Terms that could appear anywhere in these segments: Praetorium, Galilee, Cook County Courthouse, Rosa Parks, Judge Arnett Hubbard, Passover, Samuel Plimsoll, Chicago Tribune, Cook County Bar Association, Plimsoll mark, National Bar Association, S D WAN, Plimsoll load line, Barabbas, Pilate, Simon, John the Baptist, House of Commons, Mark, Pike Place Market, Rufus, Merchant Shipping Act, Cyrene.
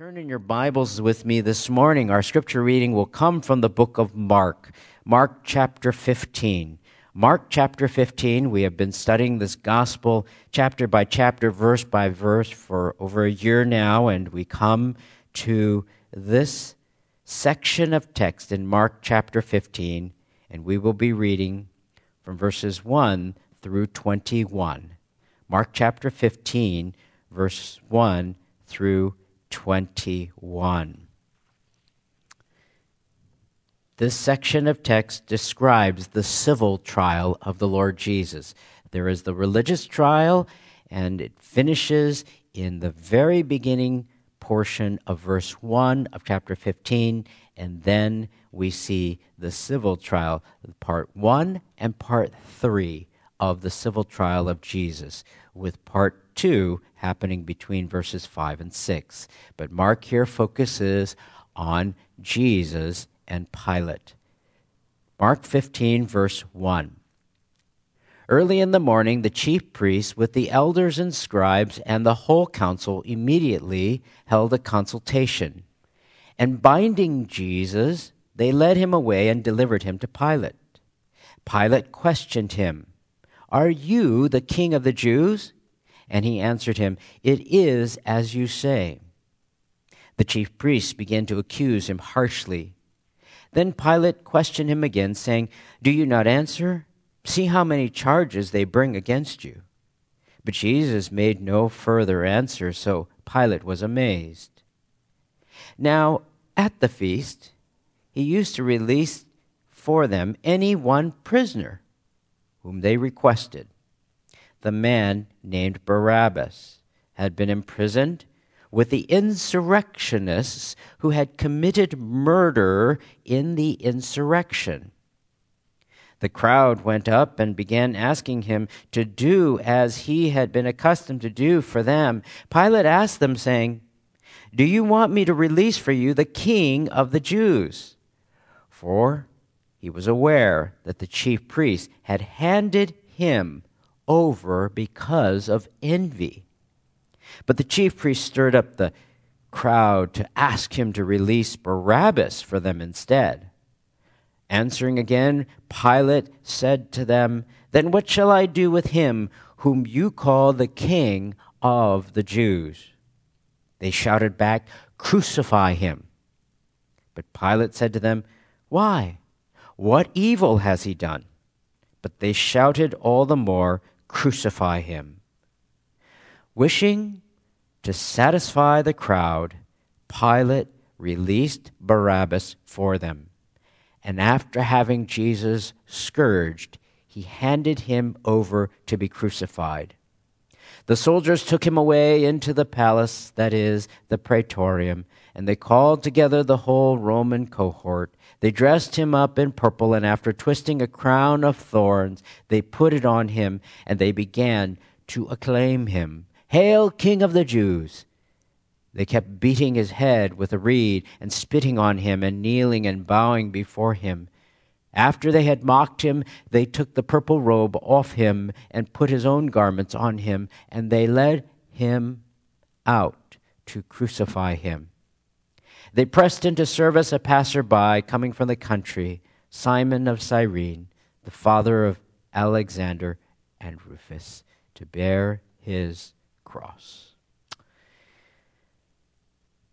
Turn in your Bibles with me this morning. Our scripture reading will come from the book of Mark, Mark chapter 15. Mark chapter 15, we have been studying this gospel chapter by chapter, verse by verse for over a year now, and we come to this section of text in Mark chapter 15, and we will be reading from verses 1 through 21. Mark chapter 15, verse 1 through 21. This section of text describes the civil trial of the Lord Jesus. There is the religious trial, and it finishes in the very beginning portion of verse 1 of chapter 15, and then we see the civil trial, part 1 and part 3 of the civil trial of Jesus, with part 2 happening between verses 5 and 6. But Mark here focuses on Jesus and Pilate. Mark 15, verse 1. Early in the morning, the chief priests with the elders and scribes and the whole council immediately held a consultation. And binding Jesus, they led him away and delivered him to Pilate. Pilate questioned him, "Are you the king of the Jews?" And he answered him, "It is as you say." The chief priests began to accuse him harshly. Then Pilate questioned him again, saying, "Do you not answer? See how many charges they bring against you." But Jesus made no further answer, so Pilate was amazed. Now, at the feast, he used to release for them any one prisoner whom they requested. The man named Barabbas had been imprisoned with the insurrectionists who had committed murder in the insurrection. The crowd went up and began asking him to do as he had been accustomed to do for them. Pilate asked them, saying, "Do you want me to release for you the king of the Jews?" For he was aware that the chief priests had handed him over because of envy. But the chief priest stirred up the crowd to ask him to release Barabbas for them instead. Answering again, Pilate said to them, "Then what shall I do with him whom you call the king of the Jews?" They shouted back, "Crucify him." But Pilate said to them, "Why? What evil has he done?" But they shouted all the more, "Crucify him." Wishing to satisfy the crowd, Pilate released Barabbas for them. And after having Jesus scourged, he handed him over to be crucified. The soldiers took him away into the palace, that is, the Praetorium, and they called together the whole Roman cohort. They dressed him up in purple, and after twisting a crown of thorns, they put it on him, and they began to acclaim him, "Hail, King of the Jews!" They kept beating his head with a reed, and spitting on him, and kneeling and bowing before him. After they had mocked him, they took the purple robe off him, and put his own garments on him, and they led him out to crucify him. They pressed into service a passerby coming from the country, Simon of Cyrene, the father of Alexander and Rufus, to bear his cross.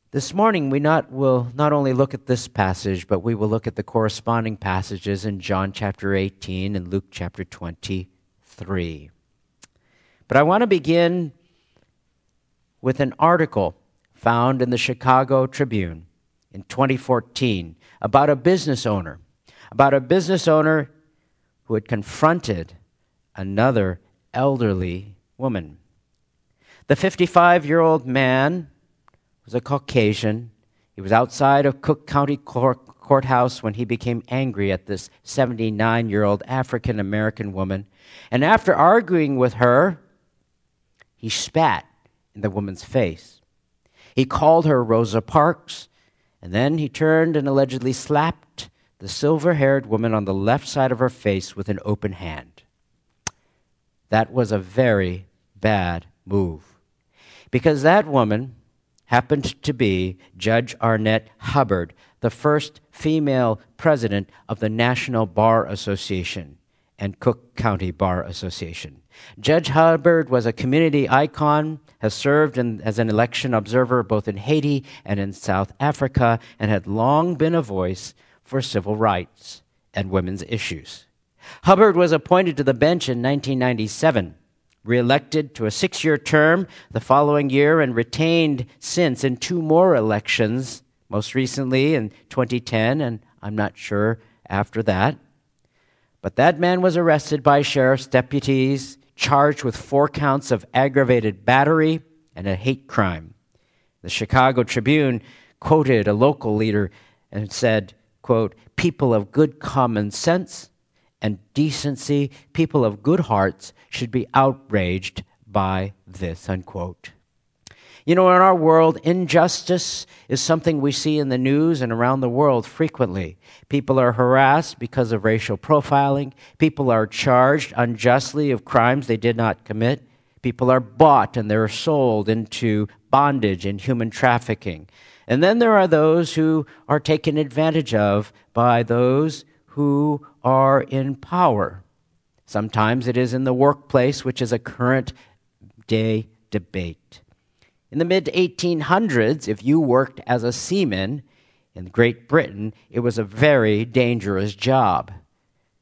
This morning we will not only look at this passage, but we will look at the corresponding passages in John chapter 18 and Luke chapter 23. But I want to begin with an article found in the Chicago Tribune in 2014 about a business owner who had confronted another elderly woman. The 55-year-old man was a Caucasian. He was outside of Cook County Courthouse when he became angry at this 79-year-old African-American woman. And after arguing with her, he spat in the woman's face. He called her Rosa Parks, and then he turned and allegedly slapped the silver-haired woman on the left side of her face with an open hand. That was a very bad move, because that woman happened to be Judge Arnett Hubbard, the first female president of the National Bar Association and Cook County Bar Association. Judge Hubbard was a community icon, has served as an election observer both in Haiti and in South Africa, and had long been a voice for civil rights and women's issues. Hubbard was appointed to the bench in 1997, reelected to a 6-year term the following year, and retained since in 2 more elections, most recently in 2010, and I'm not sure after that. But that man was arrested by sheriff's deputies, charged with 4 counts of aggravated battery and a hate crime. The Chicago Tribune quoted a local leader and said, quote, "People of good common sense and decency, people of good hearts should be outraged by this," unquote. You know, in our world, injustice is something we see in the news and around the world frequently. People are harassed because of racial profiling. People are charged unjustly of crimes they did not commit. People are bought and they're sold into bondage and human trafficking. And then there are those who are taken advantage of by those who are in power. Sometimes it is in the workplace, which is a current day debate. In the mid-1800s, if you worked as a seaman in Great Britain, it was a very dangerous job.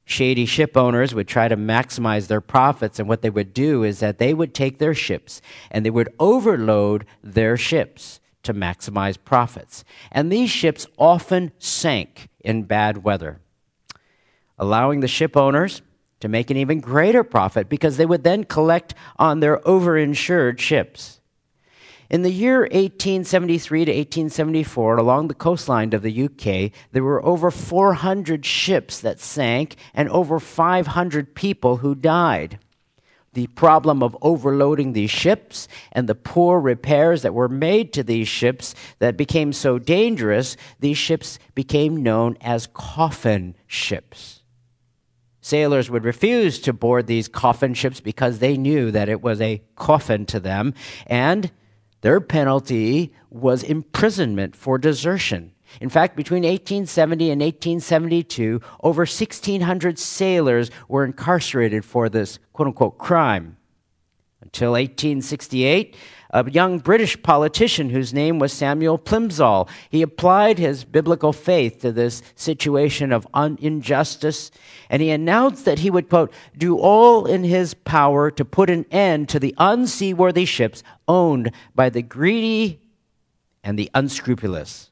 Shady ship owners would try to maximize their profits, and what they would do is that they would take their ships and they would overload their ships to maximize profits. And these ships often sank in bad weather, allowing the ship owners to make an even greater profit because they would then collect on their overinsured ships. In the year 1873 to 1874, along the coastline of the UK, there were over 400 ships that sank and over 500 people who died. The problem of overloading these ships and the poor repairs that were made to these ships that became so dangerous, these ships became known as coffin ships. Sailors would refuse to board these coffin ships because they knew that it was a coffin to them, and their penalty was imprisonment for desertion. In fact, between 1870 and 1872, over 1,600 sailors were incarcerated for this quote-unquote crime. Until 1868, a young British politician whose name was Samuel Plimsoll, he applied his biblical faith to this situation of injustice, and he announced that he would, quote, "do all in his power to put an end to the unseaworthy ships owned by the greedy and the unscrupulous."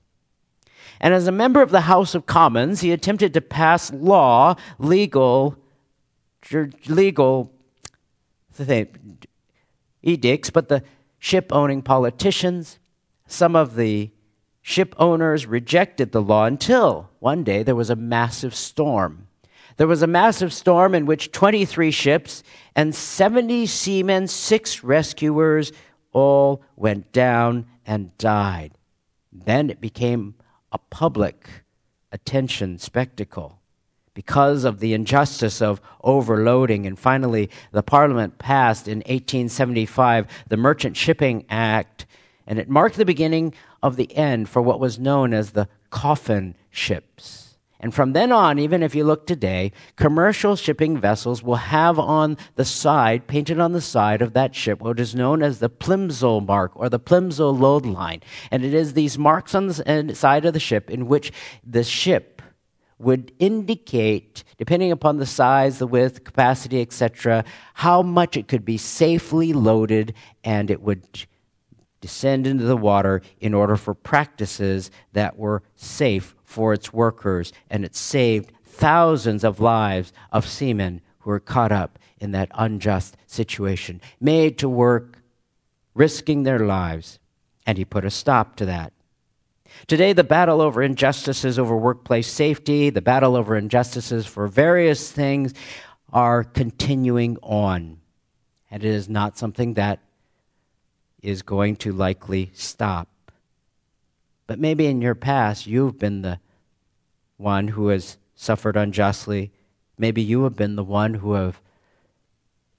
And as a member of the House of Commons, he attempted to pass legal edicts, but the ship-owning politicians, some of the ship owners rejected the law until one day there was a massive storm. There was a massive storm in which 23 ships and 70 seamen, 6 rescuers, all went down and died. Then it became a public attention spectacle because of the injustice of overloading. And finally, the Parliament passed in 1875 the Merchant Shipping Act, and it marked the beginning of the end for what was known as the coffin ships. And from then on, even if you look today, commercial shipping vessels will have on the side, painted on the side of that ship, what is known as the Plimsoll mark or the Plimsoll load line. And it is these marks on the side of the ship in which the ship would indicate, depending upon the size, the width, capacity, etc., how much it could be safely loaded, and it would descend into the water in order for practices that were safe for its workers, and it saved thousands of lives of seamen who were caught up in that unjust situation, made to work, risking their lives, and he put a stop to that. Today, the battle over injustices over workplace safety, the battle over injustices for various things are continuing on, and it is not something that is going to likely stop. But maybe in your past, you've been the one who has suffered unjustly. Maybe you have been the one who have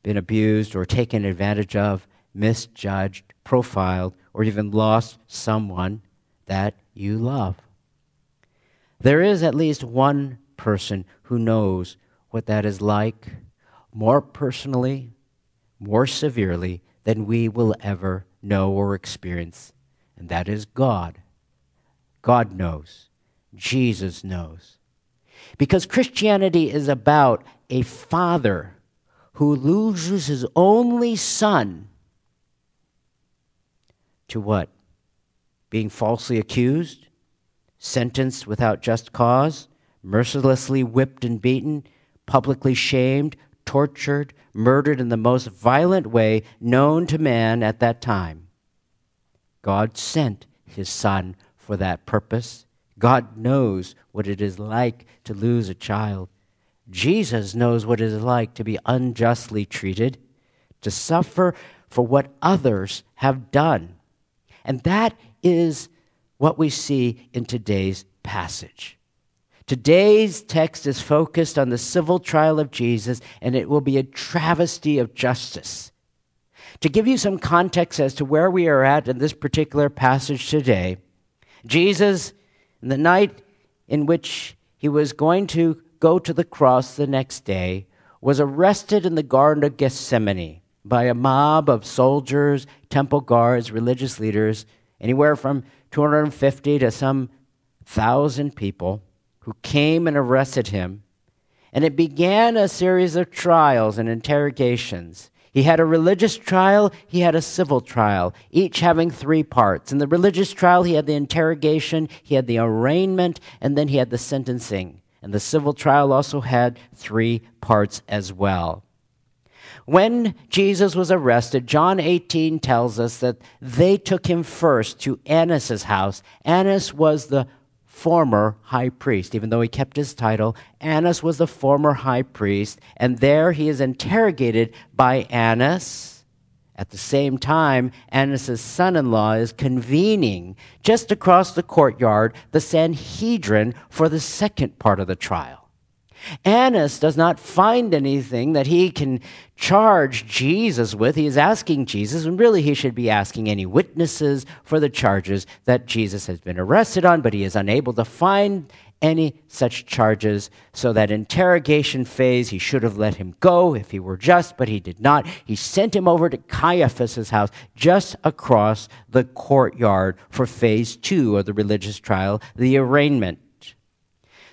been abused or taken advantage of. misjudged, profiled, or even lost someone that you love. There is at least one person who knows what that is like more personally, more severely than we will ever know or experience, and that is God. God knows. Jesus knows. Because Christianity is about a father who loses his only son to what? Being falsely accused, sentenced without just cause, mercilessly whipped and beaten, publicly shamed, tortured, murdered in the most violent way known to man at that time. God sent his son for that purpose. God knows what it is like to lose a child. Jesus knows what it is like to be unjustly treated, to suffer for what others have done. And that is what we see in today's passage. Today's text is focused on the civil trial of Jesus, and it will be a travesty of justice. To give you some context as to where we are at in this particular passage today, Jesus, in the night in which he was going to go to the cross the next day, was arrested in the Garden of Gethsemane by a mob of soldiers, temple guards, religious leaders, anywhere from 250 to some 1,000 people, who came and arrested him, and it began a series of trials and interrogations. He had a religious trial, he had a civil trial, each having three parts. In the religious trial, he had the interrogation, he had the arraignment, and then he had the sentencing. And the civil trial also had three parts as well. When Jesus was arrested, John 18 tells us that they took him first to Annas' house. Annas was the former high priest, even though he kept his title. Annas was the former high priest, and there he is interrogated by Annas. At the same time, Annas' son-in-law is convening just across the courtyard the Sanhedrin for the second part of the trial. Annas does not find anything that he can charge Jesus with. He is asking Jesus, and really he should be asking any witnesses for the charges that Jesus has been arrested on, but he is unable to find any such charges. So that interrogation phase, he should have let him go if he were just, but he did not. He sent him over to Caiaphas' house just across the courtyard for phase two of the religious trial, the arraignment.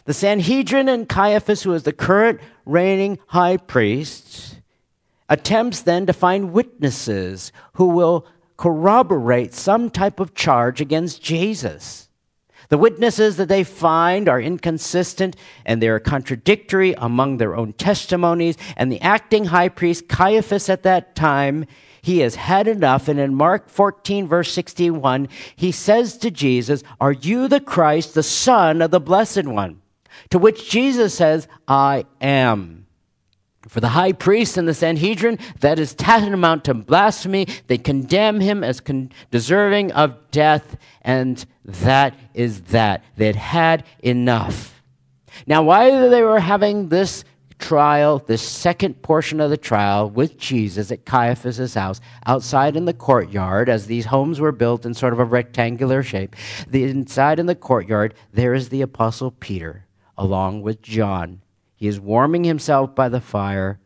The Sanhedrin and Caiaphas, who is the current reigning high priest, attempts then to find witnesses who will corroborate some type of charge against Jesus. The witnesses that they find are inconsistent, and they are contradictory among their own testimonies. And the acting high priest, Caiaphas, at that time, he has had enough, and in Mark 14, verse 61, he says to Jesus, "Are you the Christ, the Son of the Blessed One?" To which Jesus says, "I am." For the high priest and the Sanhedrin, that is tantamount to blasphemy. They condemn him as deserving of death, and that is that. They had had enough. Now, while they were having this trial, the second portion of the trial with Jesus at Caiaphas' house, outside in the courtyard, as these homes were built in sort of a rectangular shape, the inside in the courtyard, there is the Apostle Peter, along with John. He is warming himself by the fire,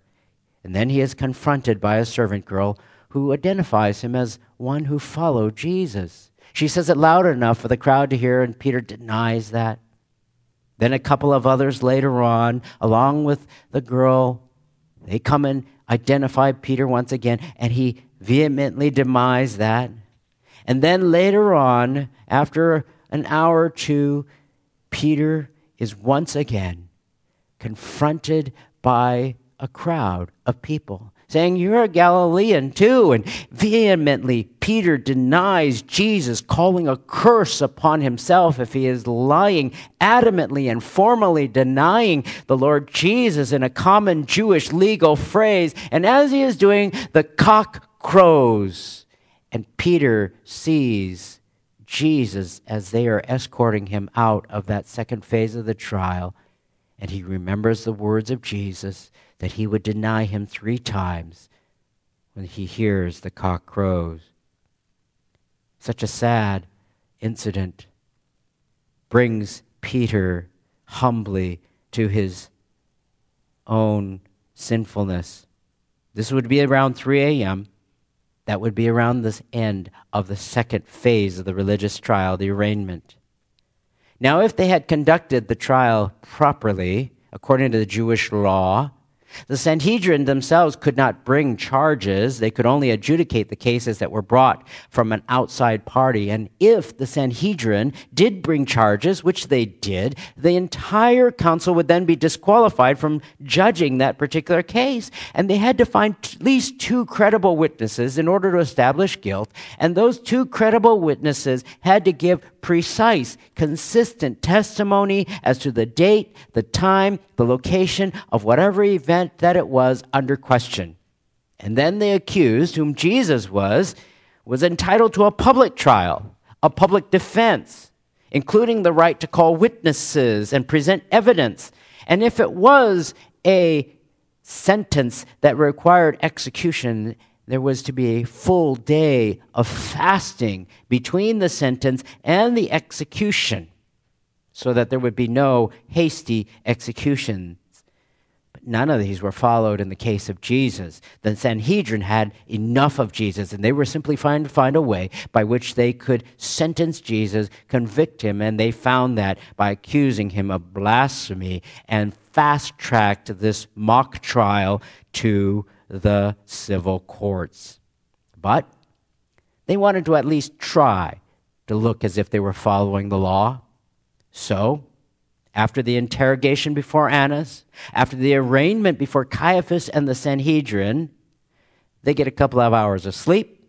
and then he is confronted by a servant girl who identifies him as one who followed Jesus. She says it loud enough for the crowd to hear, and Peter denies that. Then a couple of others later on, along with the girl, they come and identify Peter once again, and he vehemently denies that. And then later on, after an hour or two, Peter is once again confronted by a crowd of people saying, "You're a Galilean too." And vehemently, Peter denies Jesus, calling a curse upon himself if he is lying, adamantly and formally denying the Lord Jesus in a common Jewish legal phrase. And as he is doing, the cock crows, and Peter sees Jesus as they are escorting him out of that second phase of the trial, and he remembers the words of Jesus that he would deny him three times when he hears the cock crows. Such a sad incident brings Peter humbly to his own sinfulness. This would be around 3 a.m. That would be around the end of the second phase of the religious trial, the arraignment. Now, if they had conducted the trial properly, according to the Jewish law, the Sanhedrin themselves could not bring charges. They could only adjudicate the cases that were brought from an outside party. And if the Sanhedrin did bring charges, which they did, the entire council would then be disqualified from judging that particular case. And they had to find at least two credible witnesses in order to establish guilt. And those two credible witnesses had to give precise, consistent testimony as to the date, the time, the location of whatever event that it was under question. And then the accused, whom Jesus was entitled to a public trial, a public defense, including the right to call witnesses and present evidence. And if it was a sentence that required execution, there was to be a full day of fasting between the sentence and the execution, so that there would be no hasty execution. But none of these were followed in the case of Jesus. The Sanhedrin had enough of Jesus, and they were simply trying to find a way by which they could sentence Jesus, convict him, and they found that by accusing him of blasphemy and fast-tracked this mock trial to the civil courts. But they wanted to at least try to look as if they were following the law. So, after the interrogation before Annas, after the arraignment before Caiaphas and the Sanhedrin, they get a couple of hours of sleep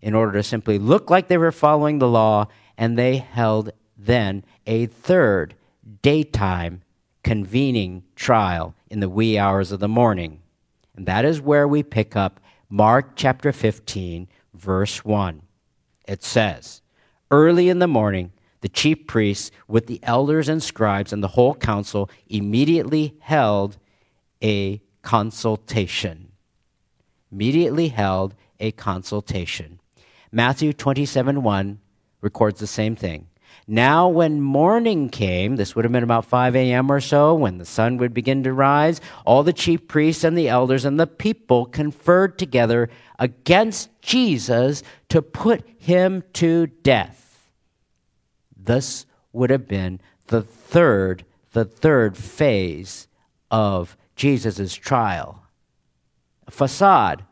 in order to simply look like they were following the law, and they held then a third daytime convening trial in the wee hours of the morning. And that is where we pick up Mark chapter 15, verse 1. It says, "Early in the morning, the chief priests with the elders and scribes and the whole council immediately held a consultation." Immediately held a consultation. Matthew 27:1 records the same thing. "Now when morning came," this would have been about 5 a.m. or so, when the sun would begin to rise, "all the chief priests and the elders and the people conferred together against Jesus to put him to death." This would have been the third phase of Jesus' trial. A facade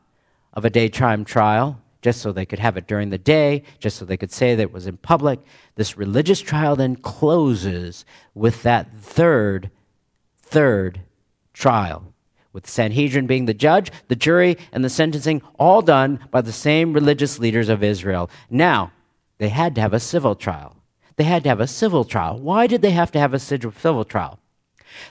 of a daytime trial, just so they could have it during the day, just so they could say that it was in public. This religious trial then closes with that third trial, with the Sanhedrin being the judge, the jury, and the sentencing all done by the same religious leaders of Israel. Now, they had to have a civil trial. They had to have a civil trial. Why did they have to have a civil trial?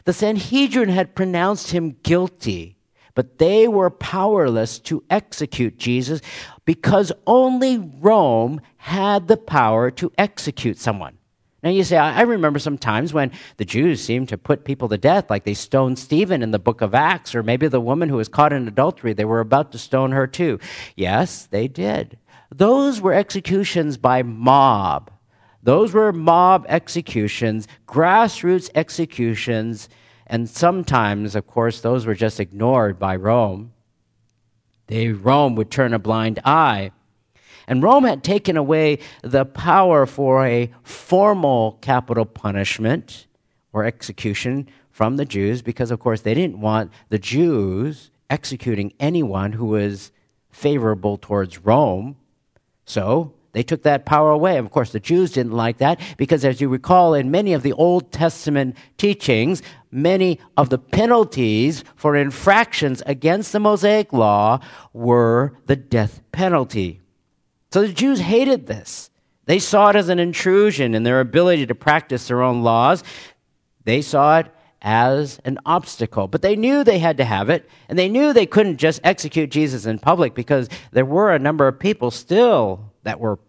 The Sanhedrin had pronounced him guilty, but they were powerless to execute Jesus because only Rome had the power to execute someone. Now you say, I remember some times when the Jews seemed to put people to death, like they stoned Stephen in the book of Acts, or maybe the woman who was caught in adultery, they were about to stone her too. Yes, they did. Those were executions by mob. Those were mob executions, grassroots executions. And sometimes, of course, those were just ignored by Rome. Rome would turn a blind eye. And Rome had taken away the power for a formal capital punishment or execution from the Jews because, of course, they didn't want the Jews executing anyone who was favorable towards Rome. So they took that power away. Of course, the Jews didn't like that because, as you recall, in many of the Old Testament teachings, many of the penalties for infractions against the Mosaic law were the death penalty. So the Jews hated this. They saw it as an intrusion in their ability to practice their own laws. They saw it as an obstacle. But they knew they had to have it, and they knew they couldn't just execute Jesus in public because there were a number of people still that were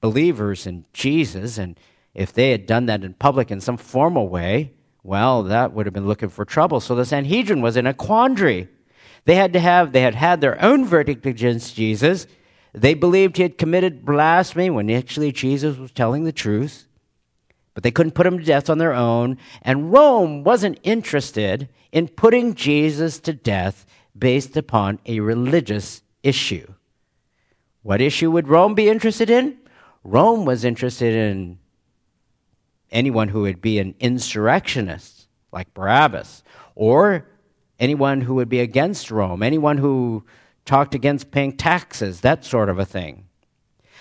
believers in Jesus, and if they had done that in public in some formal way, well, that would have been looking for trouble. So the Sanhedrin was in a quandary. They had their own verdict against Jesus. They believed he had committed blasphemy when actually Jesus was telling the truth. But they couldn't put him to death on their own. And Rome wasn't interested in putting Jesus to death based upon a religious issue. What issue would Rome be interested in? Rome was interested in anyone who would be an insurrectionist, like Barabbas, or anyone who would be against Rome, anyone who talked against paying taxes, that sort of a thing.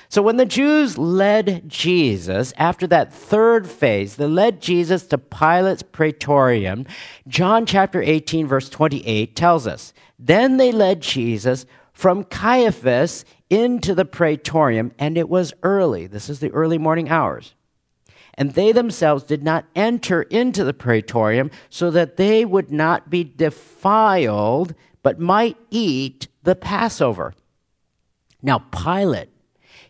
So when the Jews led Jesus, after that third phase, they led Jesus to Pilate's Praetorium. John chapter 18, verse 28 tells us, then they led Jesus from Caiaphas into the Praetorium, and it was early. This is the early morning hours. And they themselves did not enter into the Praetorium so that they would not be defiled, but might eat the Passover. Now, Pilate,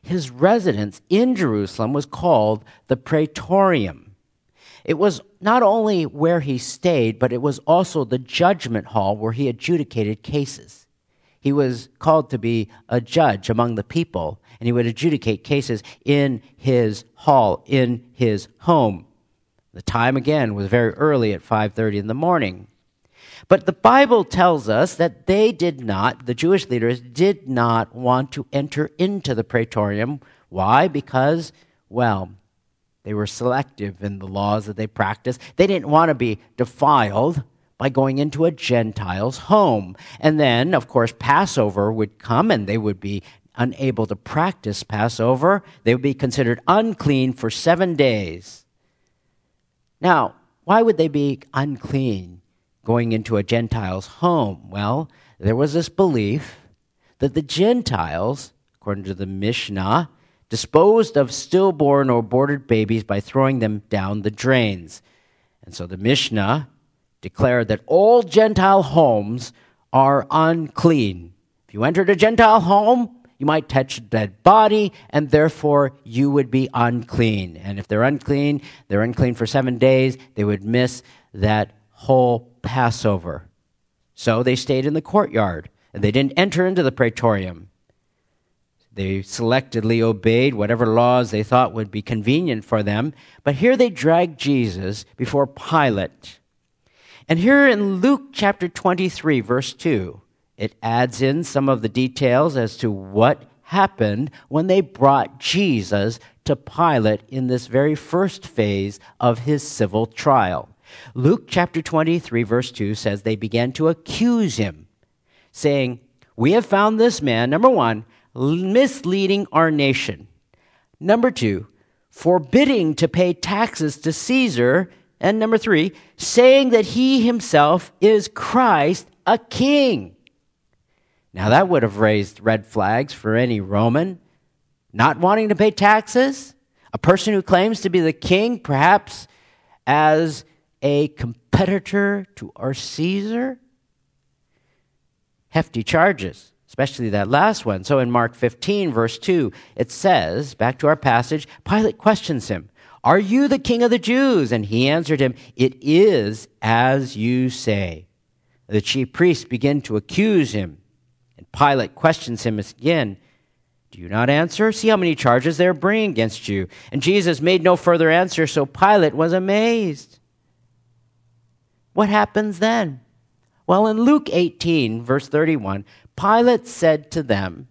his residence in Jerusalem was called the Praetorium. It was not only where he stayed, but it was also the judgment hall where he adjudicated cases. He was called to be a judge among the people, and he would adjudicate cases in his hall, in his home. The time, again, was very early at 5:30 in the morning. But the Bible tells us that they did not, the Jewish leaders, did not want to enter into the Praetorium. Why? Because, well, they were selective in the laws that they practiced. They didn't want to be defiled by going into a Gentile's home. And then, of course, Passover would come and they would be unable to practice Passover. They would be considered unclean for 7 days. Now, why would they be unclean? Going into a Gentile's home? Well, there was this belief that the Gentiles, according to the Mishnah, disposed of stillborn or aborted babies by throwing them down the drains. And so the Mishnah declared that all Gentile homes are unclean. If you entered a Gentile home, you might touch a dead body, and therefore you would be unclean. And if they're unclean for 7 days. They would miss that whole Passover. So they stayed in the courtyard, and they didn't enter into the Praetorium. They selectively obeyed whatever laws they thought would be convenient for them. But here they dragged Jesus before Pilate. And here in Luke chapter 23, verse 2, it adds in some of the details as to what happened when they brought Jesus to Pilate in this very first phase of his civil trial. Luke chapter 23, verse 2 says, they began to accuse him, saying, we have found this man, number one, misleading our nation. Number two, forbidding to pay taxes to Caesar. And number three, saying that he himself is Christ, a king. Now that would have raised red flags for any Roman. Not wanting to pay taxes, a person who claims to be the king, perhaps as a competitor to our Caesar? Hefty charges, especially that last one. So in Mark 15, verse 2, it says, back to our passage, Pilate questions him, are you the king of the Jews? And he answered him, it is as you say. The chief priests begin to accuse him. And Pilate questions him again, do you not answer? See how many charges they're bringing against you. And Jesus made no further answer, so Pilate was amazed. What happens then? Well, in Luke 18, verse 31, Pilate said to them,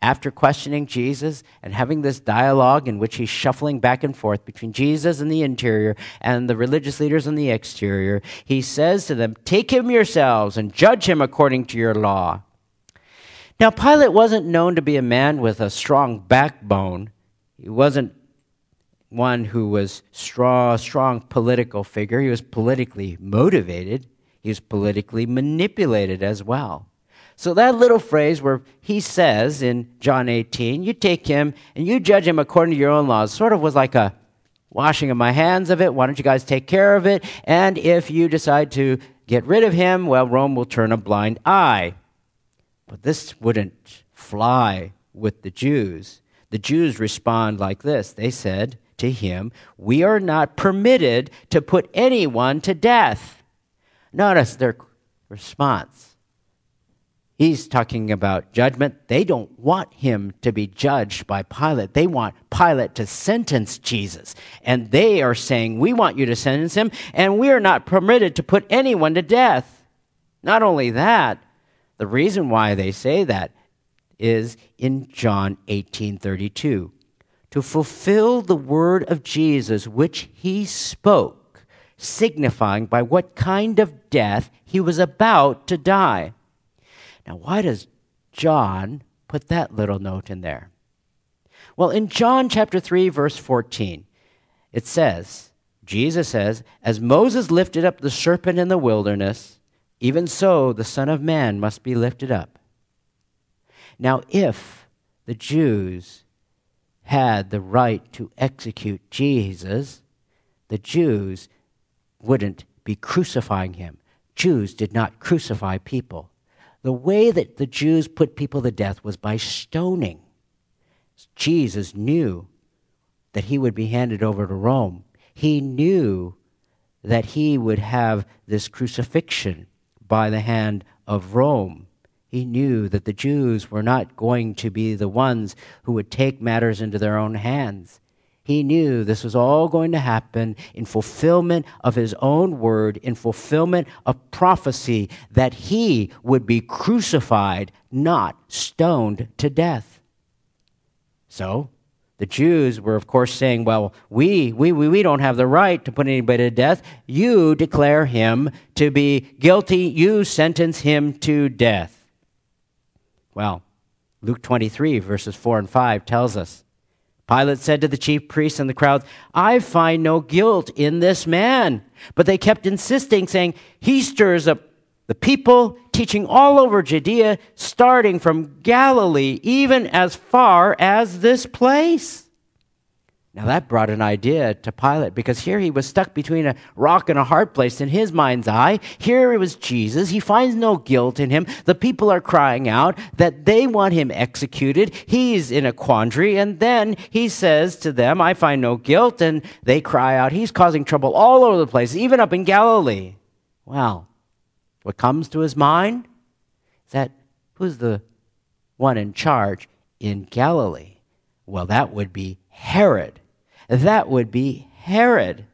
after questioning Jesus and having this dialogue in which he's shuffling back and forth between Jesus in the interior and the religious leaders in the exterior, he says to them, take him yourselves and judge him according to your law. Now, Pilate wasn't known to be a man with a strong backbone. He wasn't one who was strong political figure. He was politically motivated. He was politically manipulated as well. So that little phrase where he says in John 18, you take him and you judge him according to your own laws, sort of was like a washing of my hands of it. Why don't you guys take care of it? And if you decide to get rid of him, well, Rome will turn a blind eye. But this wouldn't fly with the Jews. The Jews respond like this. They said to him, we are not permitted to put anyone to death. Notice their response. He's talking about judgment. They don't want him to be judged by Pilate. They want Pilate to sentence Jesus. And they are saying, we want you to sentence him, and we are not permitted to put anyone to death. Not only that, the reason why they say that is in John 18:32. To fulfill the word of Jesus, which he spoke, signifying by what kind of death he was about to die. Now, why does John put that little note in there? Well, in John chapter 3, verse 14, it says, Jesus says, as Moses lifted up the serpent in the wilderness, even so the Son of Man must be lifted up. Now, if the Jews had the right to execute Jesus, the Jews wouldn't be crucifying him. Jews did not crucify people. The way that the Jews put people to death was by stoning. Jesus knew that he would be handed over to Rome. He knew that he would have this crucifixion by the hand of Rome. He knew that the Jews were not going to be the ones who would take matters into their own hands. He knew this was all going to happen in fulfillment of his own word, in fulfillment of prophecy, that he would be crucified, not stoned to death. So the Jews were, of course, saying, well, we don't have the right to put anybody to death. You declare him to be guilty. You sentence him to death. Well, Luke 23, verses 4 and 5 tells us, Pilate said to the chief priests and the crowds, I find no guilt in this man. But they kept insisting, saying, he stirs up the people, teaching all over Judea, starting from Galilee, even as far as this place. Now that brought an idea to Pilate, because here he was stuck between a rock and a hard place in his mind's eye. Here he was Jesus. He finds no guilt in him. The people are crying out that they want him executed. He's in a quandary, and then he says to them, I find no guilt, and they cry out, he's causing trouble all over the place, even up in Galilee. Well, what comes to his mind is that who's the one in charge in Galilee? Well, that would be Herod. That would be Herod.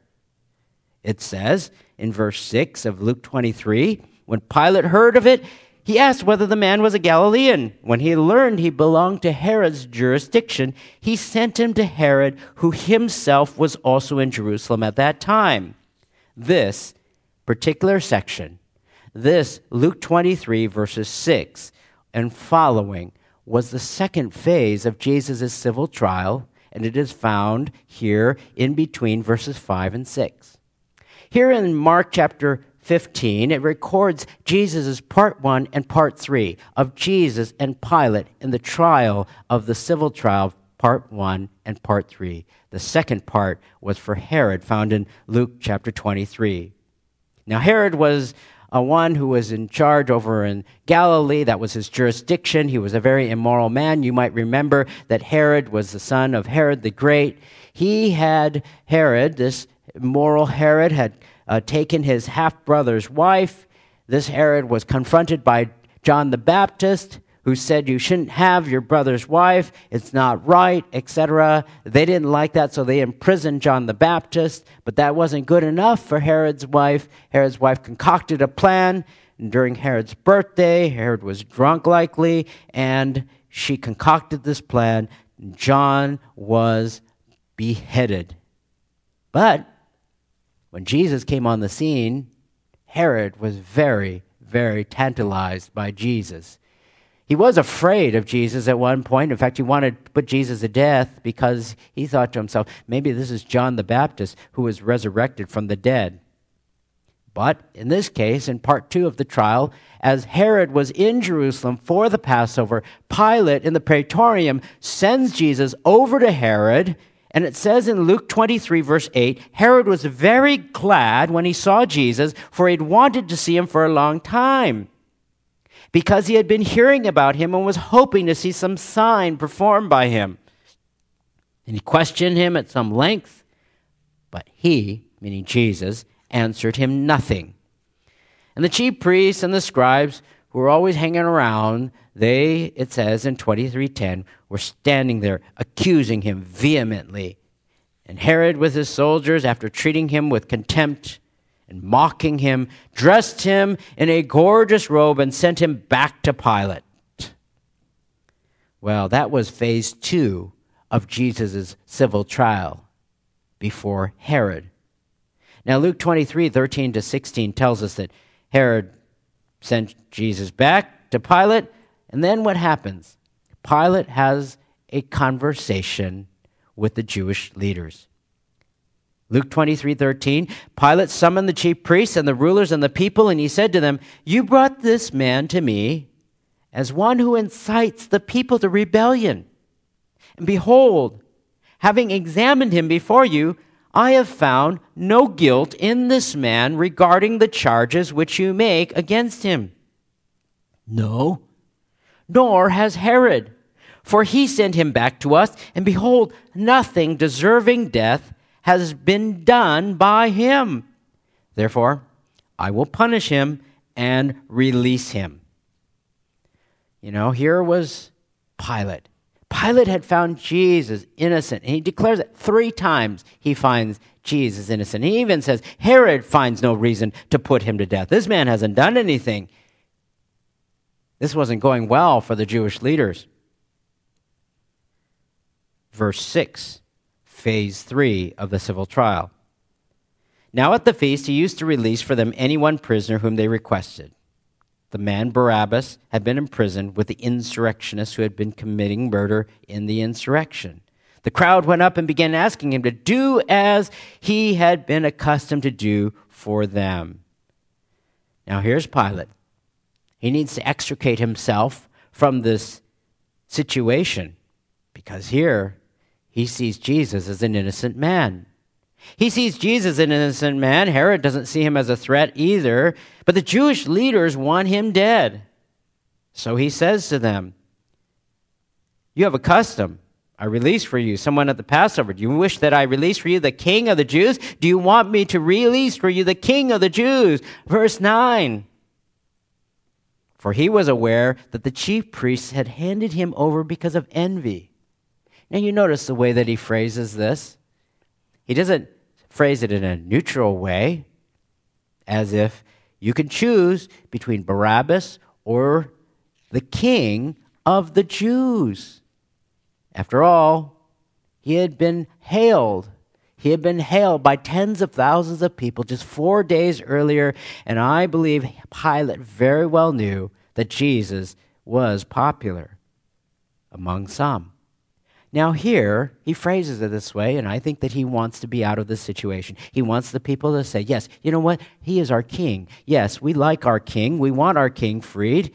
It says in verse 6 of Luke 23, when Pilate heard of it, he asked whether the man was a Galilean. When he learned he belonged to Herod's jurisdiction, he sent him to Herod, who himself was also in Jerusalem at that time. This particular section, this Luke 23, verses 6 and following, was the second phase of Jesus' civil trial, and it is found here in between verses 5 and 6. Here in Mark chapter 15, it records Jesus' part 1 and part 3 of Jesus and Pilate in the trial of the civil trial, part 1 and part 3. The second part was for Herod, found in Luke chapter 23. Now, Herod was one who was in charge over in Galilee. That was his jurisdiction. He was a very immoral man. You might remember that Herod was the son of Herod the Great. This immoral Herod, had taken his half-brother's wife. This Herod was confronted by John the Baptist, who said, you shouldn't have your brother's wife, it's not right, etc. They didn't like that, so they imprisoned John the Baptist, but that wasn't good enough for Herod's wife. Herod's wife concocted a plan, and during Herod's birthday, Herod was drunk likely, and she concocted this plan. John was beheaded. But when Jesus came on the scene, Herod was very, very tantalized by Jesus. He was afraid of Jesus at one point. In fact, he wanted to put Jesus to death because he thought to himself, maybe this is John the Baptist who was resurrected from the dead. But in this case, in part 2 of the trial, as Herod was in Jerusalem for the Passover, Pilate in the Praetorium sends Jesus over to Herod. And it says in Luke 23, verse 8, Herod was very glad when he saw Jesus, for he'd wanted to see him for a long time, because he had been hearing about him and was hoping to see some sign performed by him. And he questioned him at some length, but he, meaning Jesus, answered him nothing. And the chief priests and the scribes who were always hanging around, they, it says in 23:10, were standing there accusing him vehemently. And Herod with his soldiers, after treating him with contempt and mocking him, dressed him in a gorgeous robe and sent him back to Pilate. Well, that was phase two of Jesus' civil trial before Herod. Now, Luke 23:13-16 tells us that Herod sent Jesus back to Pilate, and then what happens? Pilate has a conversation with the Jewish leaders. Luke 23:13, Pilate summoned the chief priests and the rulers and the people, and he said to them, "You brought this man to me as one who incites the people to rebellion. And behold, having examined him before you, I have found no guilt in this man regarding the charges which you make against him. No, nor has Herod, for he sent him back to us, and behold, nothing deserving death has been done by him. Therefore, I will punish him and release him." You know, here was Pilate. Pilate had found Jesus innocent, and he declares it three times. He finds Jesus innocent. He even says, Herod finds no reason to put him to death. This man hasn't done anything. This wasn't going well for the Jewish leaders. Verse 6, phase 3 of the civil trial. Now at the feast, he used to release for them any one prisoner whom they requested. The man Barabbas had been imprisoned with the insurrectionists who had been committing murder in the insurrection. The crowd went up and began asking him to do as he had been accustomed to do for them. Now here's Pilate. He needs to extricate himself from this situation because here he sees Jesus as an innocent man. He sees Jesus as an innocent man. Herod doesn't see him as a threat either. But the Jewish leaders want him dead. So he says to them, "You have a custom. I release for you someone at the Passover. Do you wish that I release for you the king of the Jews? Do you want me to release for you the king of the Jews?" Verse 9. For he was aware that the chief priests had handed him over because of envy. Now you notice the way that he phrases this. He doesn't phrase it in a neutral way, as if you can choose between Barabbas or the king of the Jews. After all, he had been hailed. He had been hailed by tens of thousands of people just 4 days earlier, and I believe Pilate very well knew that Jesus was popular among some. Now here, he phrases it this way, and I think that he wants to be out of this situation. He wants the people to say, yes, you know what? He is our king. Yes, we like our king. We want our king freed.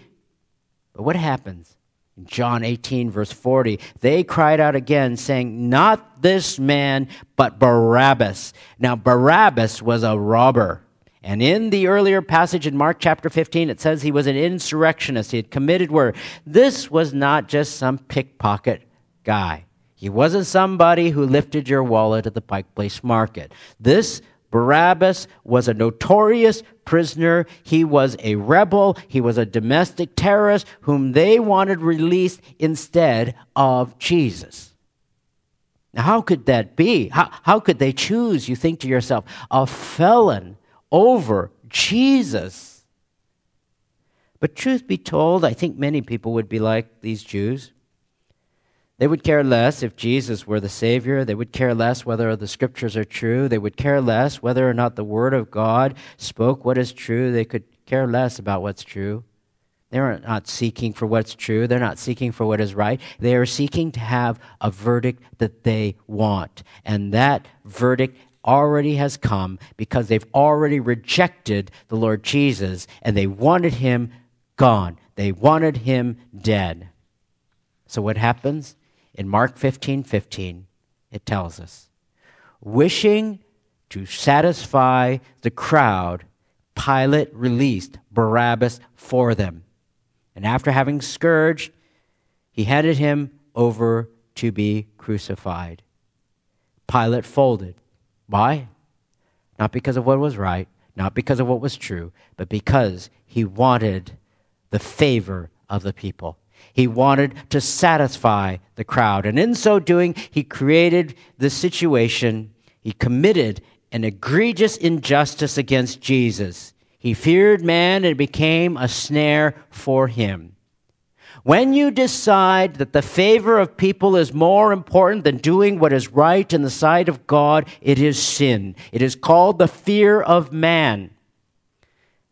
But what happens? In John 18:40, they cried out again, saying, "Not this man, but Barabbas." Now Barabbas was a robber. And in the earlier passage in Mark chapter 15, it says he was an insurrectionist. He had committed murder. This was not just some pickpocket guy. He wasn't somebody who lifted your wallet at the Pike Place Market. This Barabbas was a notorious prisoner. He was a rebel. He was a domestic terrorist whom they wanted released instead of Jesus. Now, how could that be? How could they choose, you think to yourself, a felon over Jesus? But truth be told, I think many people would be like these Jews. They would care less if Jesus were the Savior. They would care less whether the Scriptures are true. They would care less whether or not the Word of God spoke what is true. They could care less about what's true. They are not seeking for what's true. They're not seeking for what is right. They are seeking to have a verdict that they want. And that verdict already has come because they've already rejected the Lord Jesus, and they wanted him gone. They wanted him dead. So what happens? In Mark 15:15, it tells us, wishing to satisfy the crowd, Pilate released Barabbas for them. And after having scourged, he handed him over to be crucified. Pilate folded. Why? Not because of what was right, not because of what was true, but because he wanted the favor of the people. He wanted to satisfy the crowd. And in so doing, he created the situation. He committed an egregious injustice against Jesus. He feared man and became a snare for him. When you decide that the favor of people is more important than doing what is right in the sight of God, it is sin. It is called the fear of man.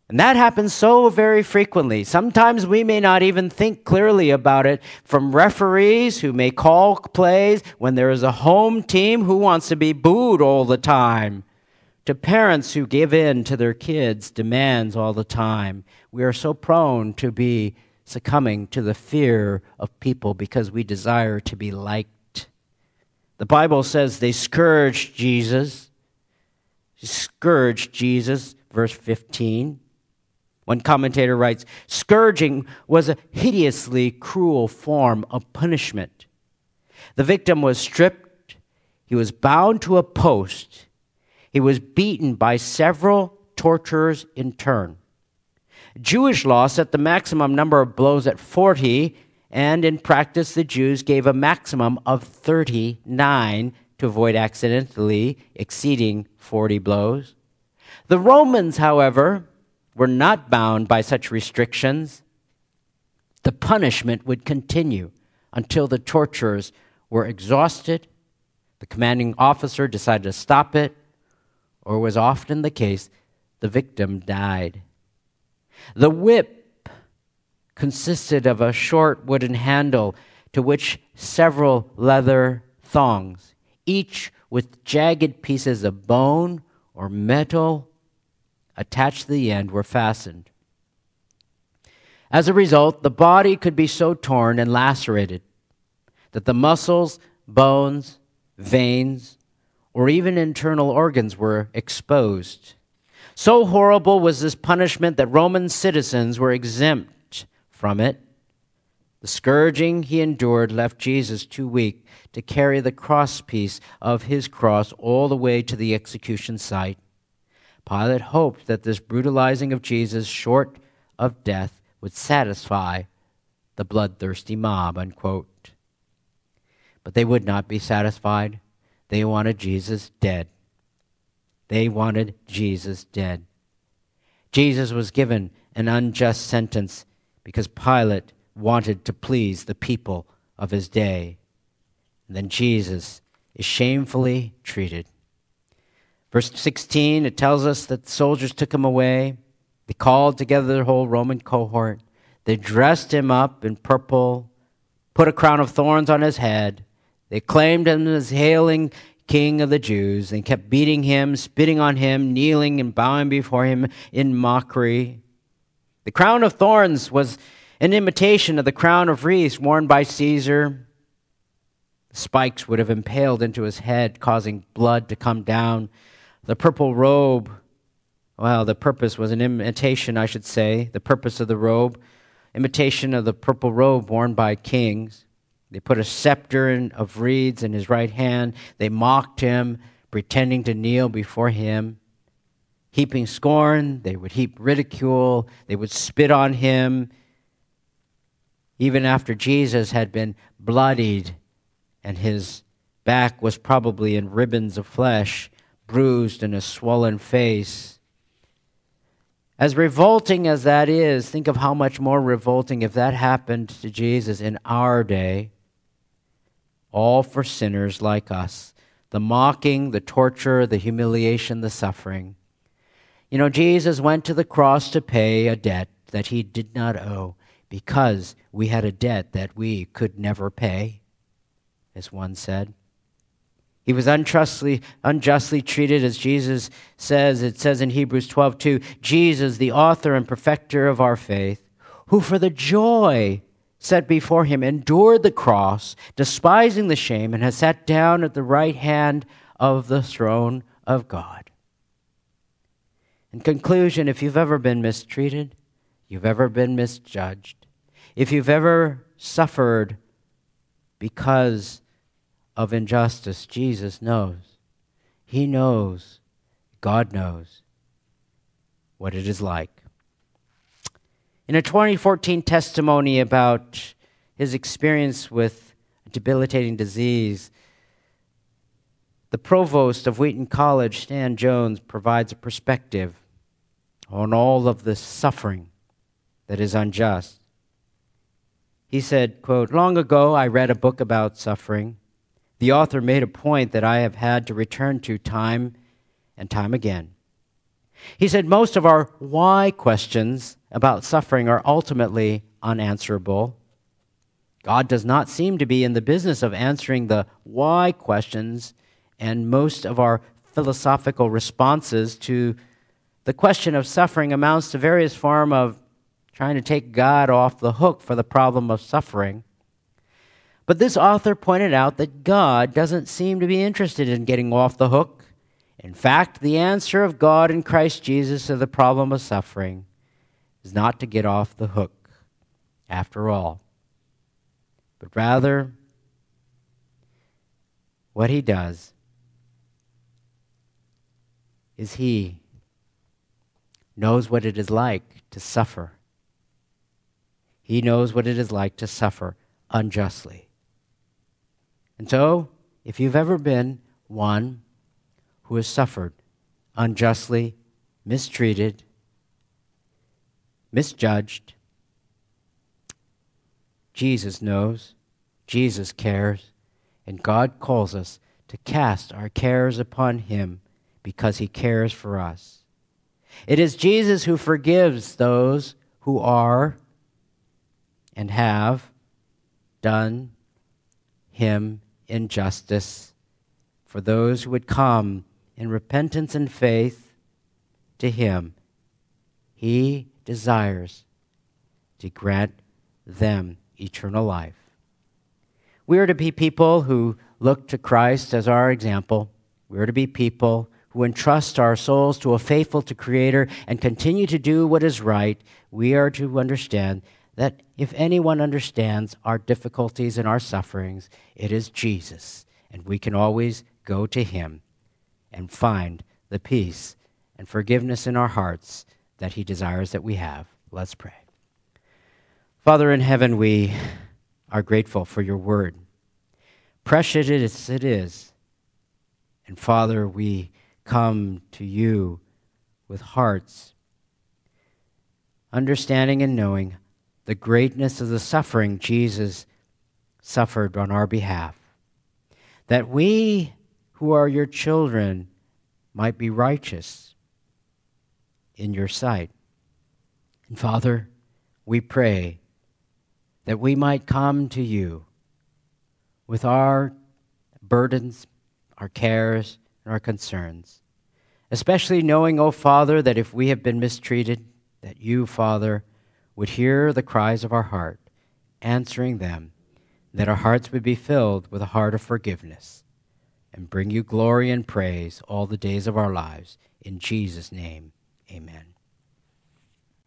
And that happens so very frequently. Sometimes we may not even think clearly about it, from referees who may call plays when there is a home team who wants to be booed all the time, to parents who give in to their kids' demands all the time. We are so prone to be succumbing to the fear of people because we desire to be liked. The Bible says they scourged Jesus. Scourged Jesus, verse 15. One commentator writes, scourging was a hideously cruel form of punishment. The victim was stripped. He was bound to a post. He was beaten by several torturers in turn. Jewish law set the maximum number of blows at 40, and in practice, the Jews gave a maximum of 39 to avoid accidentally exceeding 40 blows. The Romans, however, were not bound by such restrictions. The punishment would continue until the torturers were exhausted, the commanding officer decided to stop it, or was often the case, the victim died. The whip consisted of a short wooden handle to which several leather thongs, each with jagged pieces of bone or metal attached to the end, were fastened. As a result, the body could be so torn and lacerated that the muscles, bones, veins, or even internal organs were exposed. So horrible was this punishment that Roman citizens were exempt from it. The scourging he endured left Jesus too weak to carry the crosspiece of his cross all the way to the execution site. Pilate hoped that this brutalizing of Jesus short of death would satisfy the bloodthirsty mob, unquote. But they would not be satisfied. They wanted Jesus dead. They wanted Jesus dead. Jesus was given an unjust sentence because Pilate wanted to please the people of his day. And then Jesus is shamefully treated. Verse 16, it tells us that the soldiers took him away. They called together the whole Roman cohort. They dressed him up in purple, put a crown of thorns on his head. They claimed him as hailing King of the Jews, and kept beating him, spitting on him, kneeling and bowing before him in mockery. The crown of thorns was an imitation of the crown of wreaths worn by Caesar. The spikes would have impaled into his head, causing blood to come down. The purple robe, well, the purpose was an imitation, I should say, the purpose of the robe, imitation of the purple robe worn by kings. They put a scepter of reeds in his right hand. They mocked him, pretending to kneel before him. Heaping scorn, they would heap ridicule. They would spit on him. Even after Jesus had been bloodied and his back was probably in ribbons of flesh, bruised and a swollen face. As revolting as that is, think of how much more revolting if that happened to Jesus in our day. All for sinners like us. The mocking, the torture, the humiliation, the suffering. You know, Jesus went to the cross to pay a debt that he did not owe because we had a debt that we could never pay, as one said. He was unjustly treated, as Jesus says. It says in Hebrews 12:2, Jesus, the author and perfecter of our faith, who for the joy set before him endured the cross, despising the shame, and has sat down at the right hand of the throne of God. In conclusion, if you've ever been mistreated, you've ever been misjudged, if you've ever suffered because of injustice, Jesus knows. He knows. God knows what it is like. In a 2014 testimony about his experience with a debilitating disease, the provost of Wheaton College, Stan Jones, provides a perspective on all of the suffering that is unjust. He said, quote, "Long ago I read a book about suffering. The author made a point that I have had to return to time and time again. He said most of our why questions about suffering are ultimately unanswerable. God does not seem to be in the business of answering the why questions, and most of our philosophical responses to the question of suffering amounts to various form of trying to take God off the hook for the problem of suffering. But this author pointed out that God doesn't seem to be interested in getting off the hook. In fact, the answer of God in Christ Jesus to the problem of suffering is not to get off the hook, after all, but rather what he does is he knows what it is like to suffer. He knows what it is like to suffer unjustly. And so, if you've ever been one who has suffered unjustly, mistreated, misjudged, Jesus knows, Jesus cares, and God calls us to cast our cares upon him because he cares for us. It is Jesus who forgives those who are and have done him injustice, for those who would come in repentance and faith to him. He desires to grant them eternal life. We are to be people who look to Christ as our example. We are to be people who entrust our souls to a faithful Creator and continue to do what is right. We are to understand that if anyone understands our difficulties and our sufferings, it is Jesus, and we can always go to him and find the peace and forgiveness in our hearts that he desires that we have. Let's pray. Father in heaven, we are grateful for your word. Precious it is. And Father, we come to you with hearts, understanding and knowing the greatness of the suffering Jesus suffered on our behalf, that we who are your children might be righteous in your sight. And Father, we pray that we might come to you with our burdens, our cares, and our concerns, especially knowing, O Father, that if we have been mistreated, that you, Father, would hear the cries of our heart, answering them, that our hearts would be filled with a heart of forgiveness, and bring you glory and praise all the days of our lives. In Jesus' name, amen.